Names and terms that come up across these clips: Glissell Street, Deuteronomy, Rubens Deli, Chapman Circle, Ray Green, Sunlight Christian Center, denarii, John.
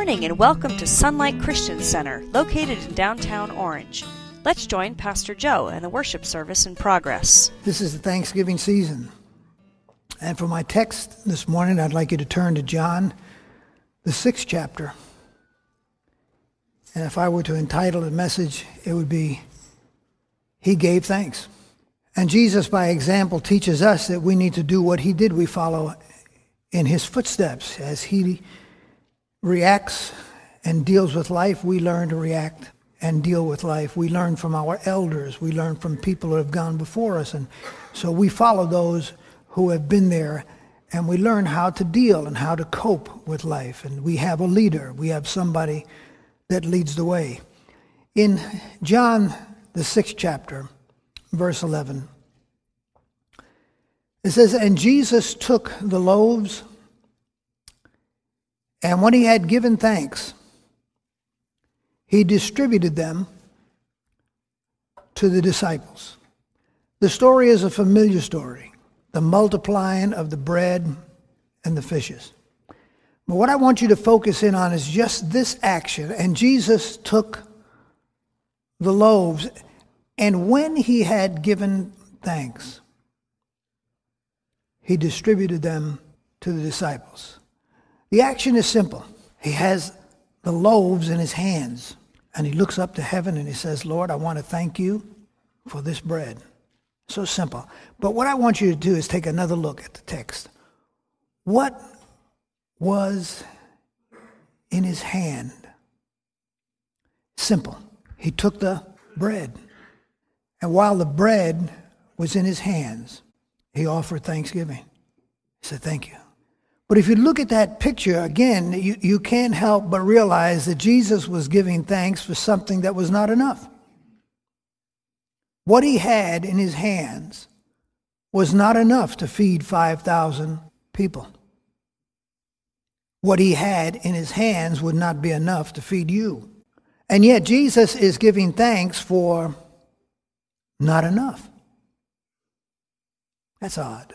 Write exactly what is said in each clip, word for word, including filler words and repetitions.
morning and welcome to Sunlight Christian Center, located in downtown Orange. Let's join Pastor Joe in the worship service in progress. This is the Thanksgiving season. And for my text this morning, I'd like you to turn to John, the sixth chapter. And if I were to entitle the message, it would be, He Gave Thanks. And Jesus, by example, teaches us that we need to do what He did. We follow in His footsteps. As He reacts and deals with life, we learn to react and deal with life. We learn from our elders. We learn from people who have gone before us. And so we follow those who have been there, and we learn how to deal and how to cope with life. And we have a leader. We have somebody that leads the way. In John, the sixth chapter, verse eleven, it says, "And Jesus took the loaves, and when He had given thanks, He distributed them to the disciples." The story is a familiar story, the multiplying of the bread and the fishes. But what I want you to focus in on is just this action. And Jesus took the loaves, and when He had given thanks, He distributed them to the disciples. The action is simple. He has the loaves in His hands, and He looks up to heaven and He says, "Lord, I want to thank You for this bread." So simple. But what I want you to do is take another look at the text. What was in His hand? Simple. He took the bread. And while the bread was in His hands, He offered thanksgiving. He said, "Thank You." But if you look at that picture again, you, you can't help but realize that Jesus was giving thanks for something that was not enough. What He had in His hands was not enough to feed five thousand people. What He had in His hands would not be enough to feed you. And yet Jesus is giving thanks for not enough. That's odd.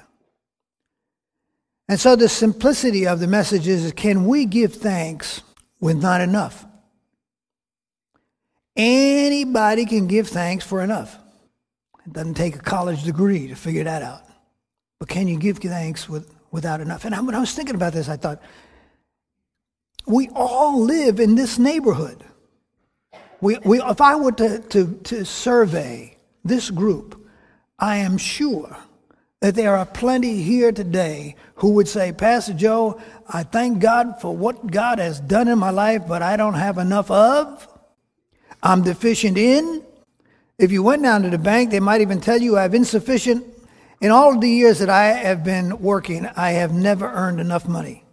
And so the simplicity of the message is, can we give thanks with not enough? Anybody can give thanks for enough. It doesn't take a college degree to figure that out. But can you give thanks with, without enough? And when I was thinking about this, I thought, we all live in this neighborhood. We, we, if I were to, to, to survey this group, I am sure that there are plenty here today who would say, "Pastor Joe, I thank God for what God has done in my life, but I don't have enough of. I'm deficient in." If you went down to the bank, they might even tell you, "I have insufficient. In all of the years that I have been working, I have never earned enough money."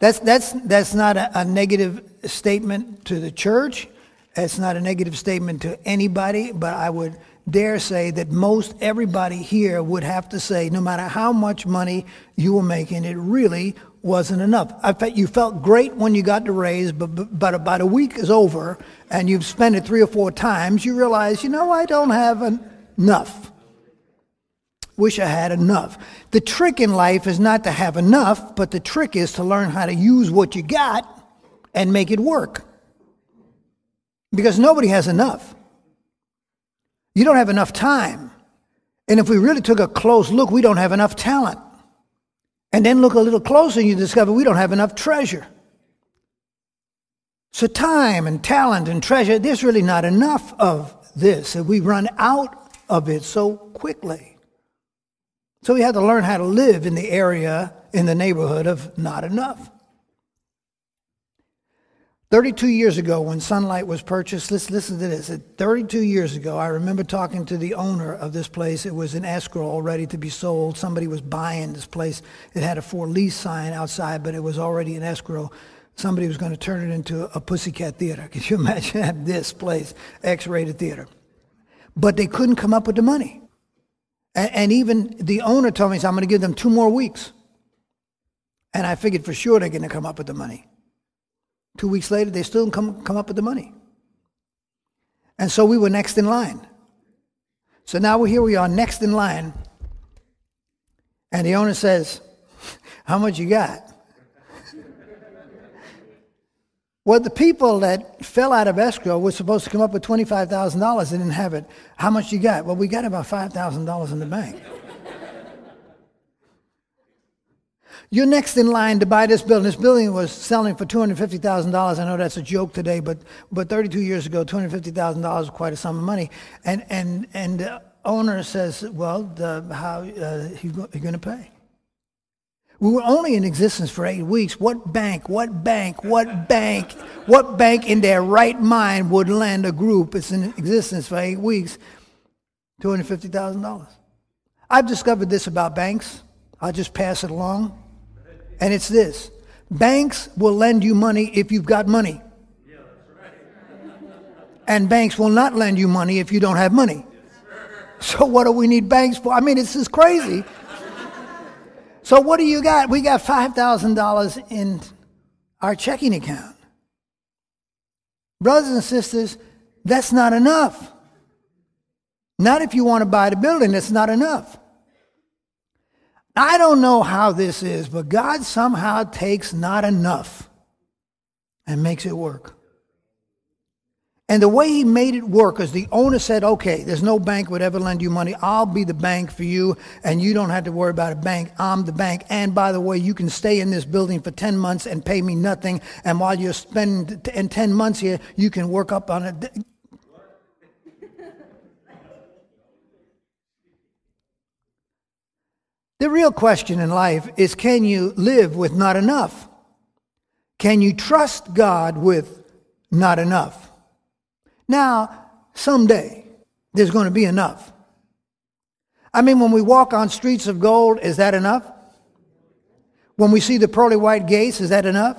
That's, that's, that's not a, a negative statement to the church. It's not a negative statement to anybody, but I would dare say that most everybody here would have to say, no matter how much money you were making, it really wasn't enough. I felt you felt great when you got the raise, but, but, but about a week is over and you've spent it three or four times, you realize, you know, I don't have en- enough. Wish I had enough. The trick in life is not to have enough, but the trick is to learn how to use what you got and make it work. Because nobody has enough. You don't have enough time. And if we really took a close look, we don't have enough talent. And then look a little closer and you discover we don't have enough treasure. So time and talent and treasure, there's really not enough of this. We run out of it so quickly. So we have to learn how to live in the area, in the neighborhood of not enough. thirty-two years ago when Sunlight was purchased, let's listen to this. thirty-two years ago, I remember talking to the owner of this place. It was in escrow, all ready to be sold. Somebody was buying this place. It had a for lease sign outside, but it was already in escrow. Somebody was going to turn it into a pussycat theater. Could you imagine this place, X-rated theater? But they couldn't come up with the money. And, and even the owner told me, so I'm going to give them two more weeks. And I figured for sure they're going to come up with the money. Two weeks later, they still didn't come, come up with the money. And so we were next in line. So now we're here, we are next in line. And the owner says, "How much you got?" Well, the people that fell out of escrow were supposed to come up with twenty-five thousand dollars. They didn't have it. How much you got? Well, we got about five thousand dollars in the bank. You're next in line to buy this building. This building was selling for two hundred fifty thousand dollars. I know that's a joke today, but but thirty-two years ago, two hundred fifty thousand dollars was quite a sum of money. And and and the owner says, well, the, how uh, you going to pay? We were only in existence for eight weeks. What bank, what bank, what bank, what bank in their right mind would lend a group that's in existence for eight weeks two hundred fifty thousand dollars? I've discovered this about banks. I'll just pass it along. And it's this. Banks will lend you money if you've got money. Yeah, that's right. And banks will not lend you money if you don't have money. Yes, so what do we need banks for? I mean, it's just crazy. So what do you got? We got five thousand dollars in our checking account. Brothers and sisters, that's not enough. Not if you want to buy the building. That's not enough. I don't know how this is, but God somehow takes not enough and makes it work. And the way he made it work is the owner said, okay, there's no bank would ever lend you money. I'll be the bank for you, and you don't have to worry about a bank. I'm the bank. And by the way, you can stay in this building for ten months and pay me nothing. And while you're spending in ten months here, you can work up on it. The real question in life is, can you live with not enough? Can you trust God with not enough? Now, someday, there's going to be enough. I mean, when we walk on streets of gold, is that enough? When we see the pearly white gates, is that enough?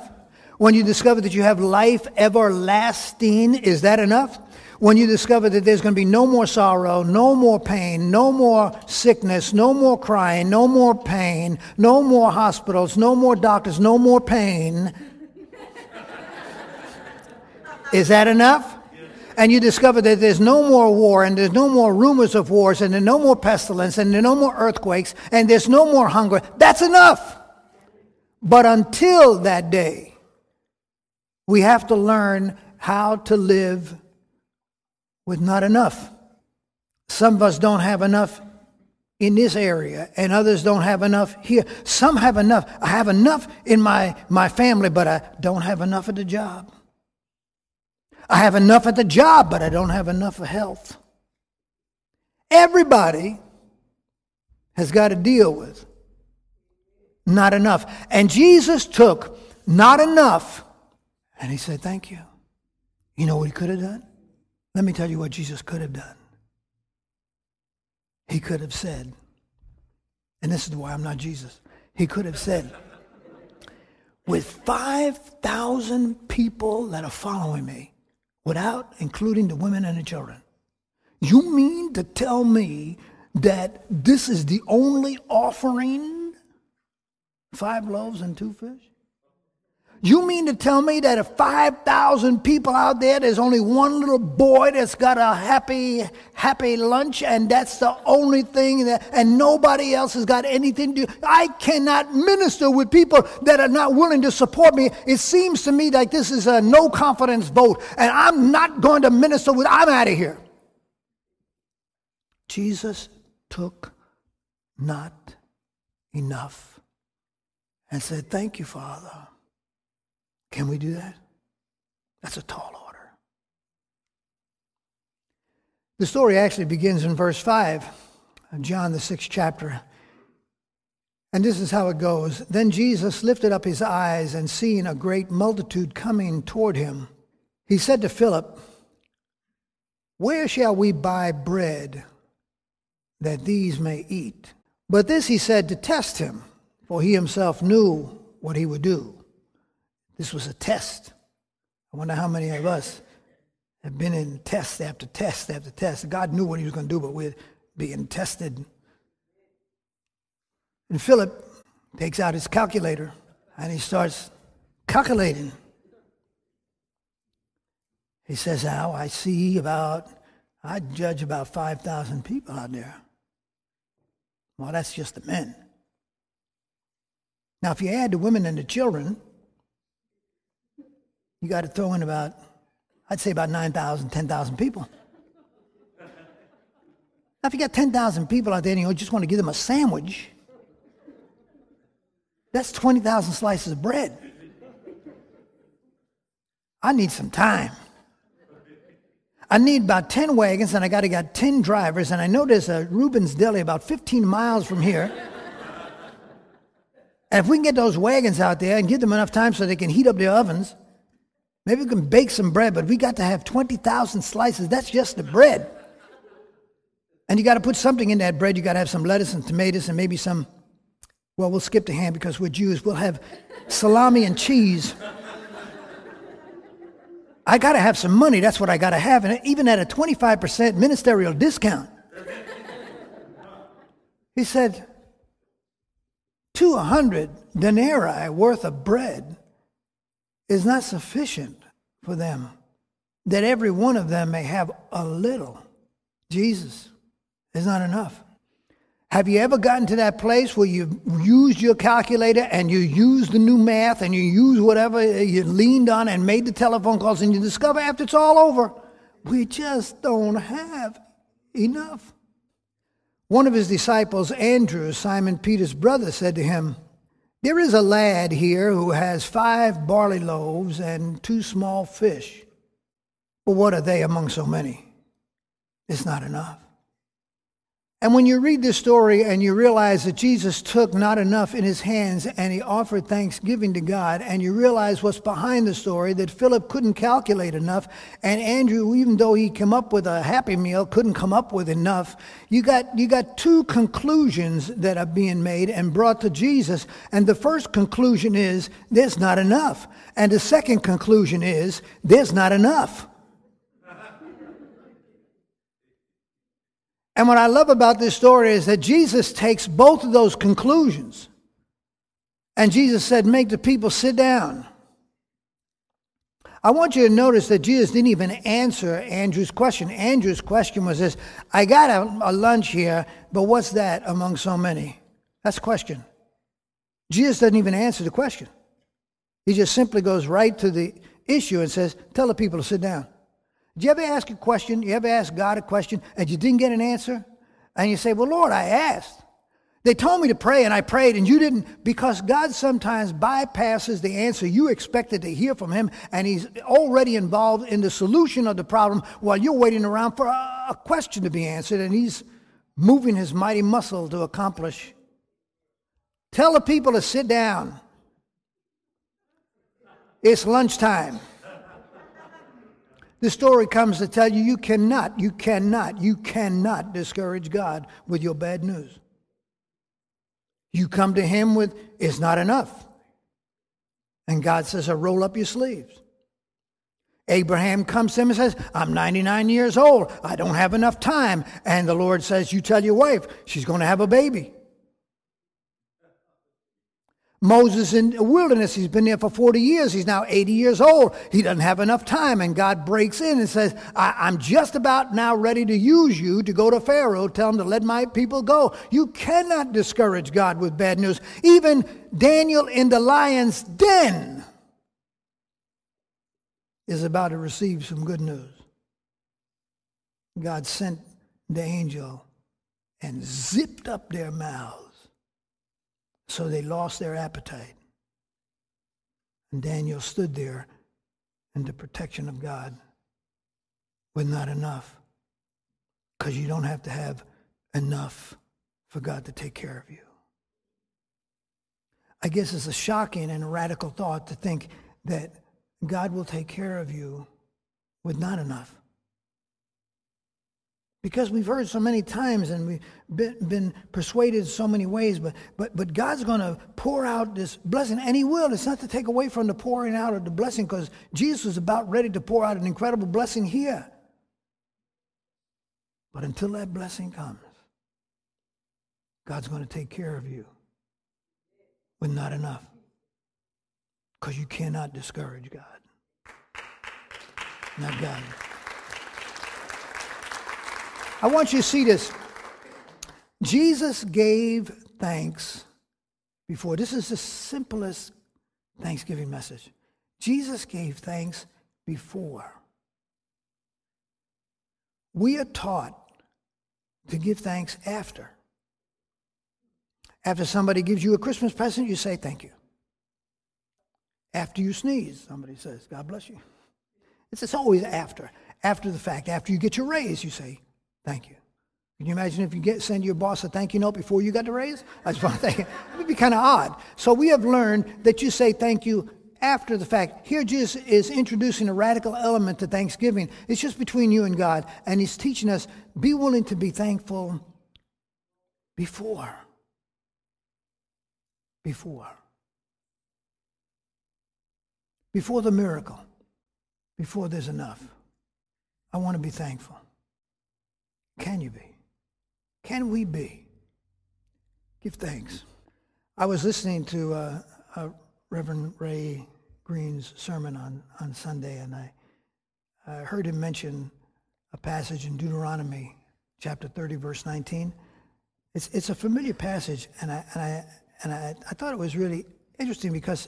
When you discover that you have life everlasting, is that enough? When you discover that there's going to be no more sorrow, no more pain, no more sickness, no more crying, no more pain, no more hospitals, no more doctors, no more pain. Is that enough? And you discover that there's no more war, and there's no more rumors of wars, and there's no more pestilence, and there's no more earthquakes, and there's no more hunger. That's enough. But until that day, we have to learn how to live with not enough. Some of us don't have enough in this area, and others don't have enough here. Some have enough. I have enough in my, my family, but I don't have enough at the job. I have enough at the job, but I don't have enough for health. Everybody has got to deal with not enough. And Jesus took not enough, and he said, thank you. You know what he could have done? Let me tell you what Jesus could have done. He could have said, and this is why I'm not Jesus. He could have said, with five thousand people that are following me, without including the women and the children, you mean to tell me that this is the only offering? Five loaves and two fish? You mean to tell me that if five thousand people out there, there's only one little boy that's got a happy, happy lunch, and that's the only thing, that, and nobody else has got anything to do? I cannot minister with people that are not willing to support me. It seems to me like this is a no-confidence vote, and I'm not going to minister with, I'm out of here. Jesus took not enough and said, thank you, Father. Can we do that? That's a tall order. The story actually begins in verse five of John, the sixth chapter. And this is how it goes. Then Jesus lifted up his eyes, and seeing a great multitude coming toward him, he said to Philip, where shall we buy bread that these may eat? But this he said to test him, for he himself knew what he would do. This was a test. I wonder how many of us have been in test after test after test. God knew what he was going to do, but we're being tested. And Philip takes out his calculator, and he starts calculating. He says, now, I see about, I judge about five thousand people out there. Well, that's just the men. Now, if you add the women and the children, you got to throw in about, I'd say about nine thousand, ten thousand people. Now, if you got ten thousand people out there and you just want to give them a sandwich, that's twenty thousand slices of bread. I need some time. I need about ten wagons, and I got to got ten drivers, and I know there's a Rubens Deli about fifteen miles from here. And if we can get those wagons out there and give them enough time so they can heat up their ovens, maybe we can bake some bread, but we got to have twenty thousand slices. That's just the bread. And you got to put something in that bread. You got to have some lettuce and tomatoes and maybe some, well, we'll skip the ham because we're Jews. We'll have salami and cheese. I got to have some money. That's what I got to have. And even at a twenty-five percent ministerial discount, he said, two hundred denarii worth of bread is not sufficient for them, that every one of them may have a little. Jesus is not enough. Have you ever gotten to that place where you've used your calculator and you used the new math and you used whatever you leaned on and made the telephone calls, and you discover after it's all over, we just don't have enough? One of his disciples, Andrew, Simon Peter's brother, said to him, "There is a lad here who has five barley loaves and two small fish. But what are they among so many? It's not enough." And when you read this story and you realize that Jesus took not enough in his hands and he offered thanksgiving to God, and you realize what's behind the story, that Philip couldn't calculate enough, and Andrew, even though he came up with a happy meal, couldn't come up with enough, you got you got two conclusions that are being made and brought to Jesus. And the first conclusion is, there's not enough. And the second conclusion is, there's not enough. And what I love about this story is that Jesus takes both of those conclusions. And Jesus said, make the people sit down. I want you to notice that Jesus didn't even answer Andrew's question. Andrew's question was this: I got a, a lunch here, but what's that among so many? That's the question. Jesus doesn't even answer the question. He just simply goes right to the issue and says, tell the people to sit down. Do you ever ask a question? You ever ask God a question and you didn't get an answer? And you say, well, Lord, I asked. They told me to pray and I prayed and you didn't. Because God sometimes bypasses the answer you expected to hear from him, and he's already involved in the solution of the problem while you're waiting around for a question to be answered, and he's moving his mighty muscle to accomplish. Tell the people to sit down. It's lunchtime. The story comes to tell you, you cannot, you cannot, you cannot discourage God with your bad news. You come to him with, it's not enough. And God says, oh, roll up your sleeves. Abraham comes to him and says, I'm ninety-nine years old. I don't have enough time. And the Lord says, you tell your wife, she's going to have a baby. Moses in the wilderness, he's been there for forty years. He's now eighty years old. He doesn't have enough time. And God breaks in and says, I- I'm just about now ready to use you to go to Pharaoh. Tell him to let my people go. You cannot discourage God with bad news. Even Daniel in the lion's den is about to receive some good news. God sent the angel and zipped up their mouths, so they lost their appetite. And Daniel stood there in the protection of God with not enough. Because you don't have to have enough for God to take care of you. I guess it's a shocking and a radical thought to think that God will take care of you with not enough. Because we've heard so many times and we've been, been persuaded so many ways, but, but, but God's going to pour out this blessing, and he will. It's not to take away from the pouring out of the blessing, because Jesus is about ready to pour out an incredible blessing here. But until that blessing comes, God's going to take care of you with not enough, because you cannot discourage God. Not God. I want you to see this. Jesus gave thanks before. This is the simplest Thanksgiving message. Jesus gave thanks before. We are taught to give thanks after. After somebody gives you a Christmas present, you say thank you. After you sneeze, somebody says, God bless you. It's, it's always after, after the fact. After you get your raise, you say thank you. Can you imagine if you get, send your boss a thank you note before you got the raise? That's what I'm thinking. It would be kind of odd. So we have learned that you say thank you after the fact. Here Jesus is introducing a radical element to thanksgiving. It's just between you and God, and he's teaching us, be willing to be thankful before. Before. Before the miracle. Before there's enough. I want to be thankful. Can you be? Can we be? Give thanks. I was listening to uh, uh, Reverend Ray Green's sermon on, on Sunday, and I uh, heard him mention a passage in Deuteronomy chapter thirty, verse nineteen. It's, it's a familiar passage, and I and I and I, I thought it was really interesting because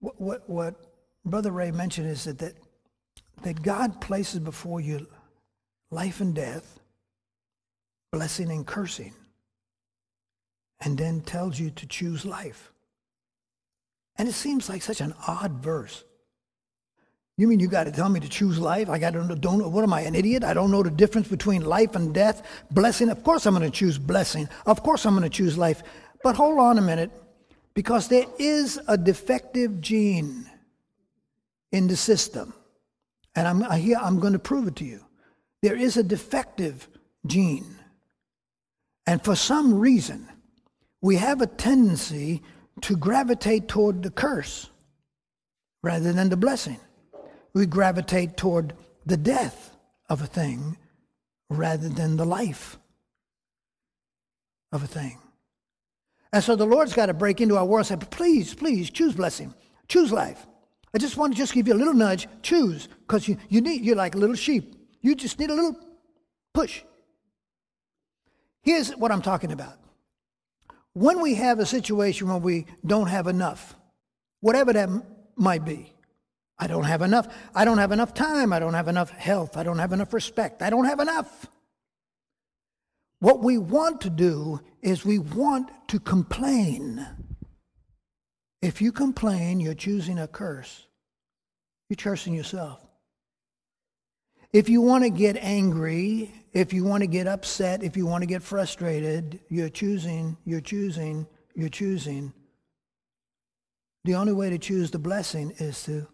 what what, what Brother Ray mentioned is that, that that God places before you life and death, blessing and cursing, and then tells you to choose life. And it seems like such an odd verse. You mean you got to tell me to choose life? I got to don't know. What am I, an idiot? I don't know the difference between life and death, blessing. Of course I'm going to choose blessing. Of course I'm going to choose life. But hold on a minute, because there is a defective gene in the system, and I'm I hear I'm going to prove it to you. There is a defective gene. And for some reason, we have a tendency to gravitate toward the curse rather than the blessing. We gravitate toward the death of a thing rather than the life of a thing. And so the Lord's got to break into our world and say, please, please, choose blessing. Choose life. I just want to just give you a little nudge. Choose, because you, you need, you're like a little sheep. You just need a little push. Here's what I'm talking about. When we have a situation where we don't have enough, whatever that m- might be, I don't have enough. I don't have enough time. I don't have enough health. I don't have enough respect. I don't have enough. What we want to do is we want to complain. If you complain, you're choosing a curse. You're cursing yourself. If you want to get angry, if you want to get upset, if you want to get frustrated, you're choosing, you're choosing, you're choosing. The only way to choose the blessing is to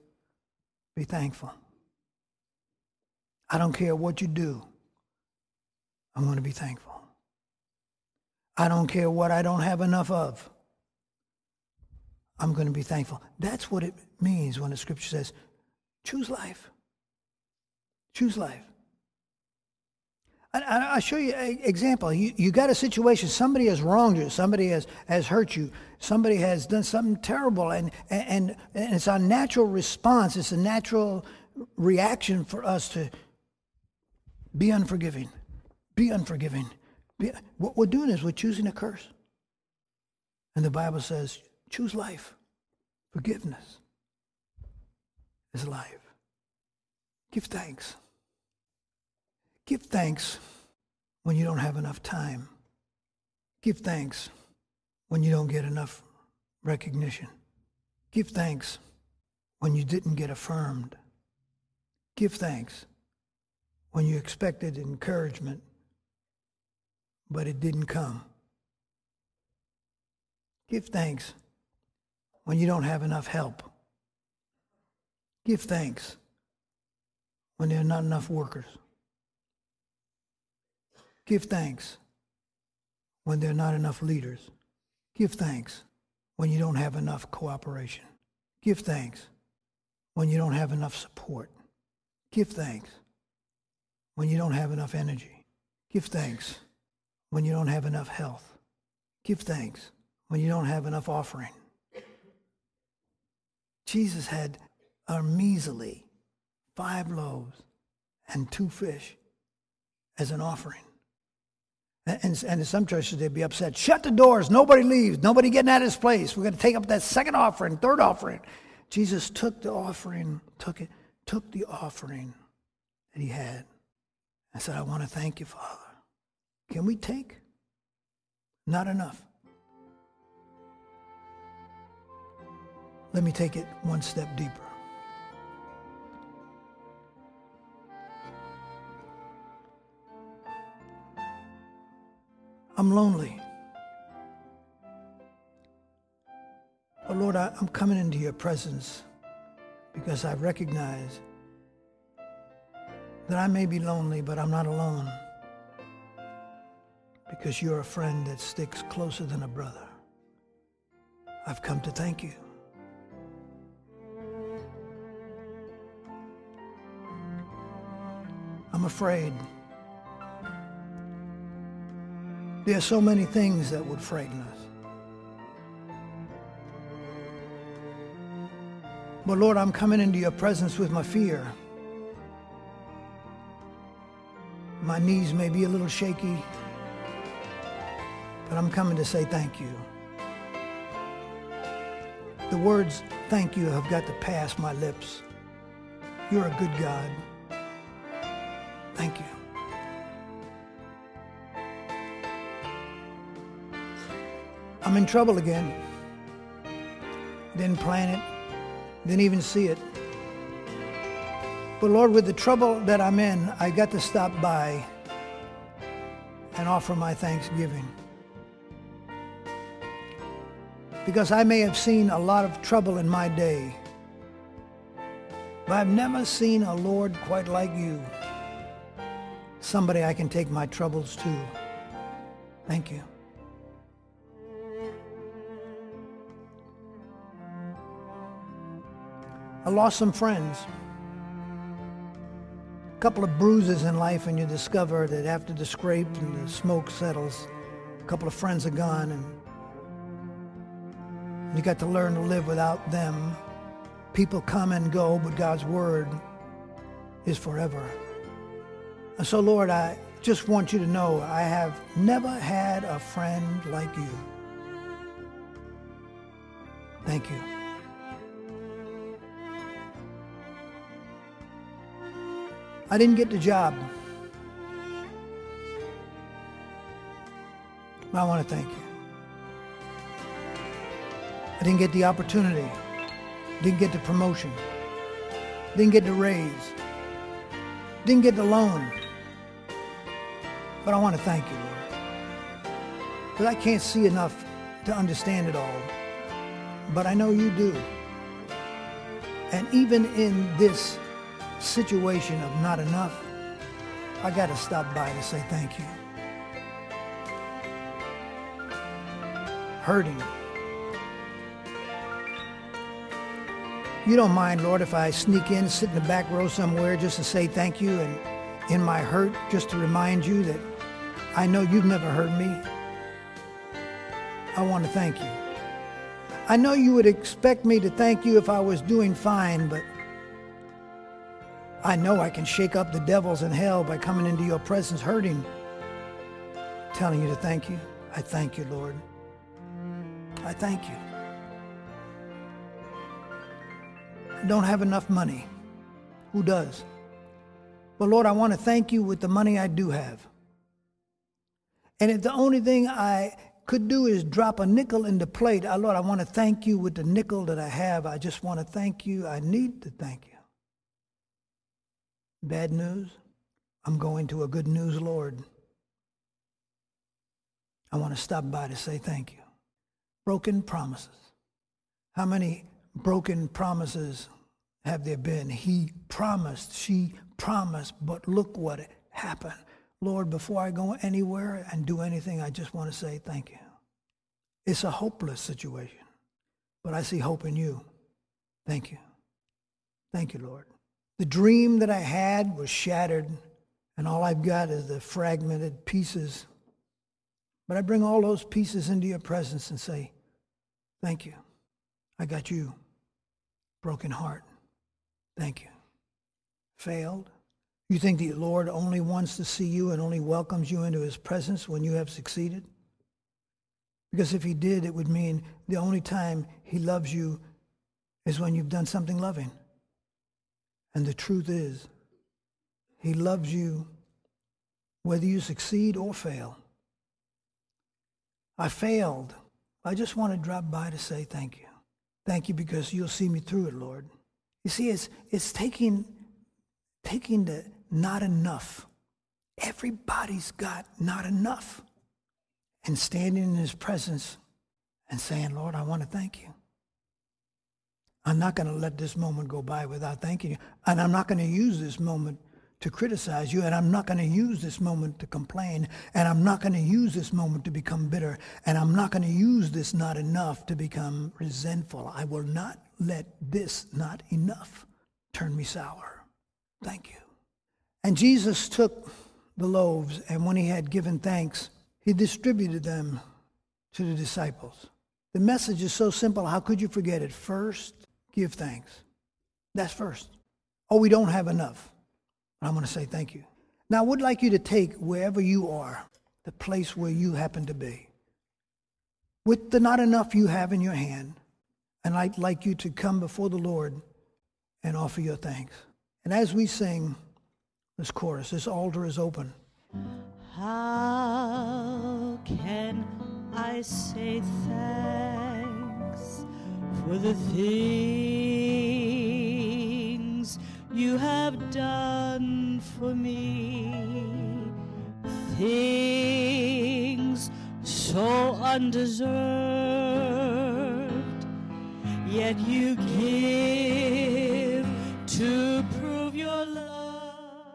be thankful. I don't care what you do. I'm going to be thankful. I don't care what I don't have enough of. I'm going to be thankful. That's what it means when the scripture says, choose life. Choose life. I, I, I'll show you an example. You, you got a situation. Somebody has wronged you. Somebody has, has hurt you. Somebody has done something terrible. And, and, and it's our natural response. It's a natural reaction for us to be unforgiving. Be unforgiving. Be, what we're doing is we're choosing a curse. And the Bible says, choose life. Forgiveness is life. Give thanks. Give thanks when you don't have enough time. Give thanks when you don't get enough recognition. Give thanks when you didn't get affirmed. Give thanks when you expected encouragement, but it didn't come. Give thanks when you don't have enough help. Give thanks when there are not enough workers. Give thanks when there are not enough leaders. Give thanks when you don't have enough cooperation. Give thanks when you don't have enough support. Give thanks when you don't have enough energy. Give thanks when you don't have enough health. Give thanks when you don't have enough offering. Jesus had a measly five loaves and two fish as an offering. And, and, and in some churches, they'd be upset. Shut the doors. Nobody leaves. Nobody getting out of this place. We're going to take up that second offering, third offering. Jesus took the offering, took it, took the offering that he had and said, I want to thank you, Father. Can we take? Not enough. Let me take it one step deeper. I'm lonely. But Lord, I, I'm coming into your presence because I recognize that I may be lonely, but I'm not alone, because you're a friend that sticks closer than a brother. I've come to thank you. I'm afraid. There are so many things that would frighten us. But Lord, I'm coming into your presence with my fear. My knees may be a little shaky, but I'm coming to say thank you. The words thank you have got to pass my lips. You're a good God. Thank you. I'm in trouble again. Didn't plan it. Didn't even see it. But Lord, with the trouble that I'm in, I got to stop by and offer my thanksgiving. Because I may have seen a lot of trouble in my day, but I've never seen a Lord quite like you. Somebody I can take my troubles to. Thank you. I lost some friends, a couple of bruises in life, and you discover that after the scrape and the smoke settles, a couple of friends are gone, and you got to learn to live without them. People come and go, but God's word is forever. And so, Lord, I just want you to know I have never had a friend like you. Thank you. I didn't get the job. I want to thank you. I didn't get the opportunity. Didn't get the promotion. Didn't get the raise. Didn't get the loan. But I want to thank you, Lord. Because I can't see enough to understand it all. But I know you do. And even in this situation of not enough, I got to stop by to say thank you. Hurting. You don't mind, Lord, if I sneak in, sit in the back row somewhere just to say thank you, and in my hurt, just to remind you that I know you've never hurt me. I want to thank you. I know you would expect me to thank you if I was doing fine, but I know I can shake up the devils in hell by coming into your presence hurting, telling you to thank you. I thank you, Lord. I thank you. I don't have enough money. Who does? But Lord, I want to thank you with the money I do have. And if the only thing I could do is drop a nickel in the plate, I, Lord, I want to thank you with the nickel that I have. I just want to thank you. I need to thank you. Bad news, I'm going to a good news Lord. I want to stop by to say thank you. Broken promises. How many broken promises have there been? He promised, she promised, but look what happened. Lord, before I go anywhere and do anything, I just want to say thank you. It's a hopeless situation, but I see hope in you. Thank you. Thank you, Lord. The dream that I had was shattered, and all I've got is the fragmented pieces. But I bring all those pieces into your presence and say, thank you. I got you. Broken heart. Thank you. Failed. You think the Lord only wants to see you and only welcomes you into his presence when you have succeeded? Because if he did, it would mean the only time he loves you is when you've done something loving. And the truth is, he loves you whether you succeed or fail. I failed. I just want to drop by to say thank you. Thank you because you'll see me through it, Lord. You see, it's it's taking, taking the not enough. Everybody's got not enough. And standing in his presence and saying, Lord, I want to thank you. I'm not going to let this moment go by without thanking you. And I'm not going to use this moment to criticize you, and I'm not going to use this moment to complain, and I'm not going to use this moment to become bitter, and I'm not going to use this not enough to become resentful. I will not let this not enough turn me sour. Thank you. And Jesus took the loaves, and when he had given thanks, he distributed them to the disciples. The message is so simple, how could you forget it? First, give thanks. That's first. Oh, we don't have enough. I'm going to say thank you. Now, I would like you to take wherever you are, the place where you happen to be, with the not enough you have in your hand, and I'd like you to come before the Lord and offer your thanks. And as we sing this chorus, this altar is open. How can I say thanks for the things you have done for me, things so undeserved, yet you give to prove your love.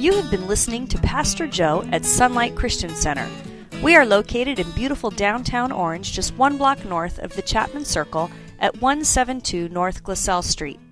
You have been listening to Pastor Joe at Sunlight Christian Center. We are located in beautiful downtown Orange, just one block north of the Chapman Circle, at one seventy-two North Glissell Street.